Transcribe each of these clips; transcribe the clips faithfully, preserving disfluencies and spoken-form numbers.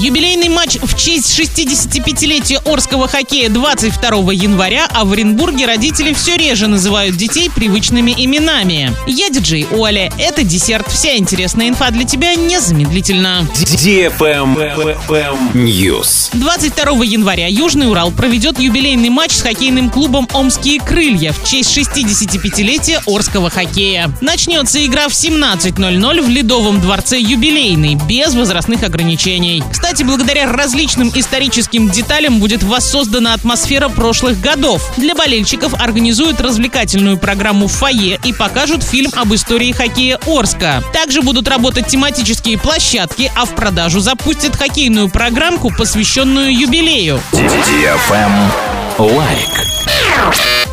Юбилейный матч в честь шестидесятипятилетия Орского хоккея двадцать второго января, а в Оренбурге родители все реже называют детей привычными именами. Я диджей Оля. Это десерт. Вся интересная инфа для тебя незамедлительно. ди пи эм News. двадцать второго января Южный Урал проведет юбилейный матч с хоккейным клубом «Омские крылья» в честь шестидесятипятилетия Орского хоккея. Начнется игра в семнадцать ноль-ноль в Ледовом дворце Юбилейный, без возрастных ограничений. Кстати, благодаря различным историческим деталям будет воссоздана атмосфера прошлых годов. Для болельщиков организуют развлекательную программу в фойе и покажут фильм об истории хоккея Орска. Также будут работать тематические площадки, а в продажу запустят хоккейную программку, посвященную юбилею.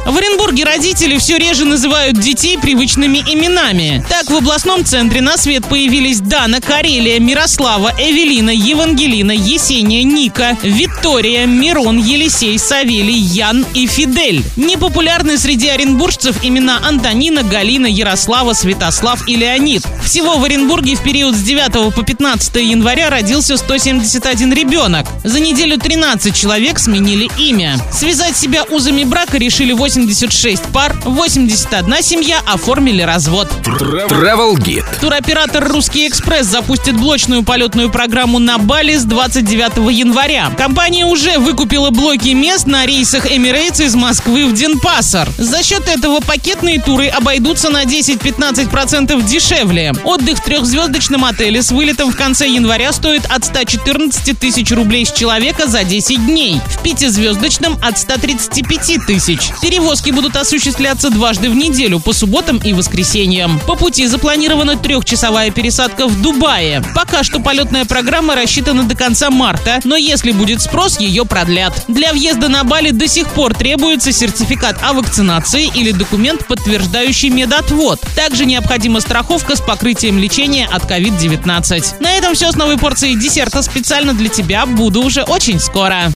В Оренбурге родители все реже называют детей привычными именами. Так, в областном центре на свет появились Дана, Карелия, Мирослава, Эвелина, Евангелина, Есения, Ника, Виктория, Мирон, Елисей, Савелий, Ян и Фидель. Непопулярны среди оренбуржцев имена Антонина, Галина, Ярослава, Святослав и Леонид. Всего в Оренбурге в период с девятого по пятнадцатое января родился сто семьдесят один ребенок. За неделю тринадцать человек сменили имя. Связать себя узами брака решили восемь восемьдесят шесть пар, восемьдесят одна семья оформили развод. Travel Guide. Туроператор «Русский экспресс» запустит блочную полетную программу на Бали с двадцать девятого января. Компания уже выкупила блоки мест на рейсах Emirates из Москвы в Денпасар. За счет этого пакетные туры обойдутся на десять-пятнадцать процентов дешевле. Отдых в трехзвездочном отеле с вылетом в конце января стоит от ста четырнадцати тысяч рублей с человека за десять дней. В пятизвездочном от ста тридцати пяти тысяч. Перевозки будут осуществляться дважды в неделю, по субботам и воскресеньям. По пути запланирована трехчасовая пересадка в Дубае. Пока что полетная программа рассчитана до конца марта, но если будет спрос, ее продлят. Для въезда на Бали до сих пор требуется сертификат о вакцинации или документ, подтверждающий медотвод. Также необходима страховка с покрытием лечения от ковид девятнадцать. На этом все с новой порцией десерта специально для тебя. Буду уже очень скоро.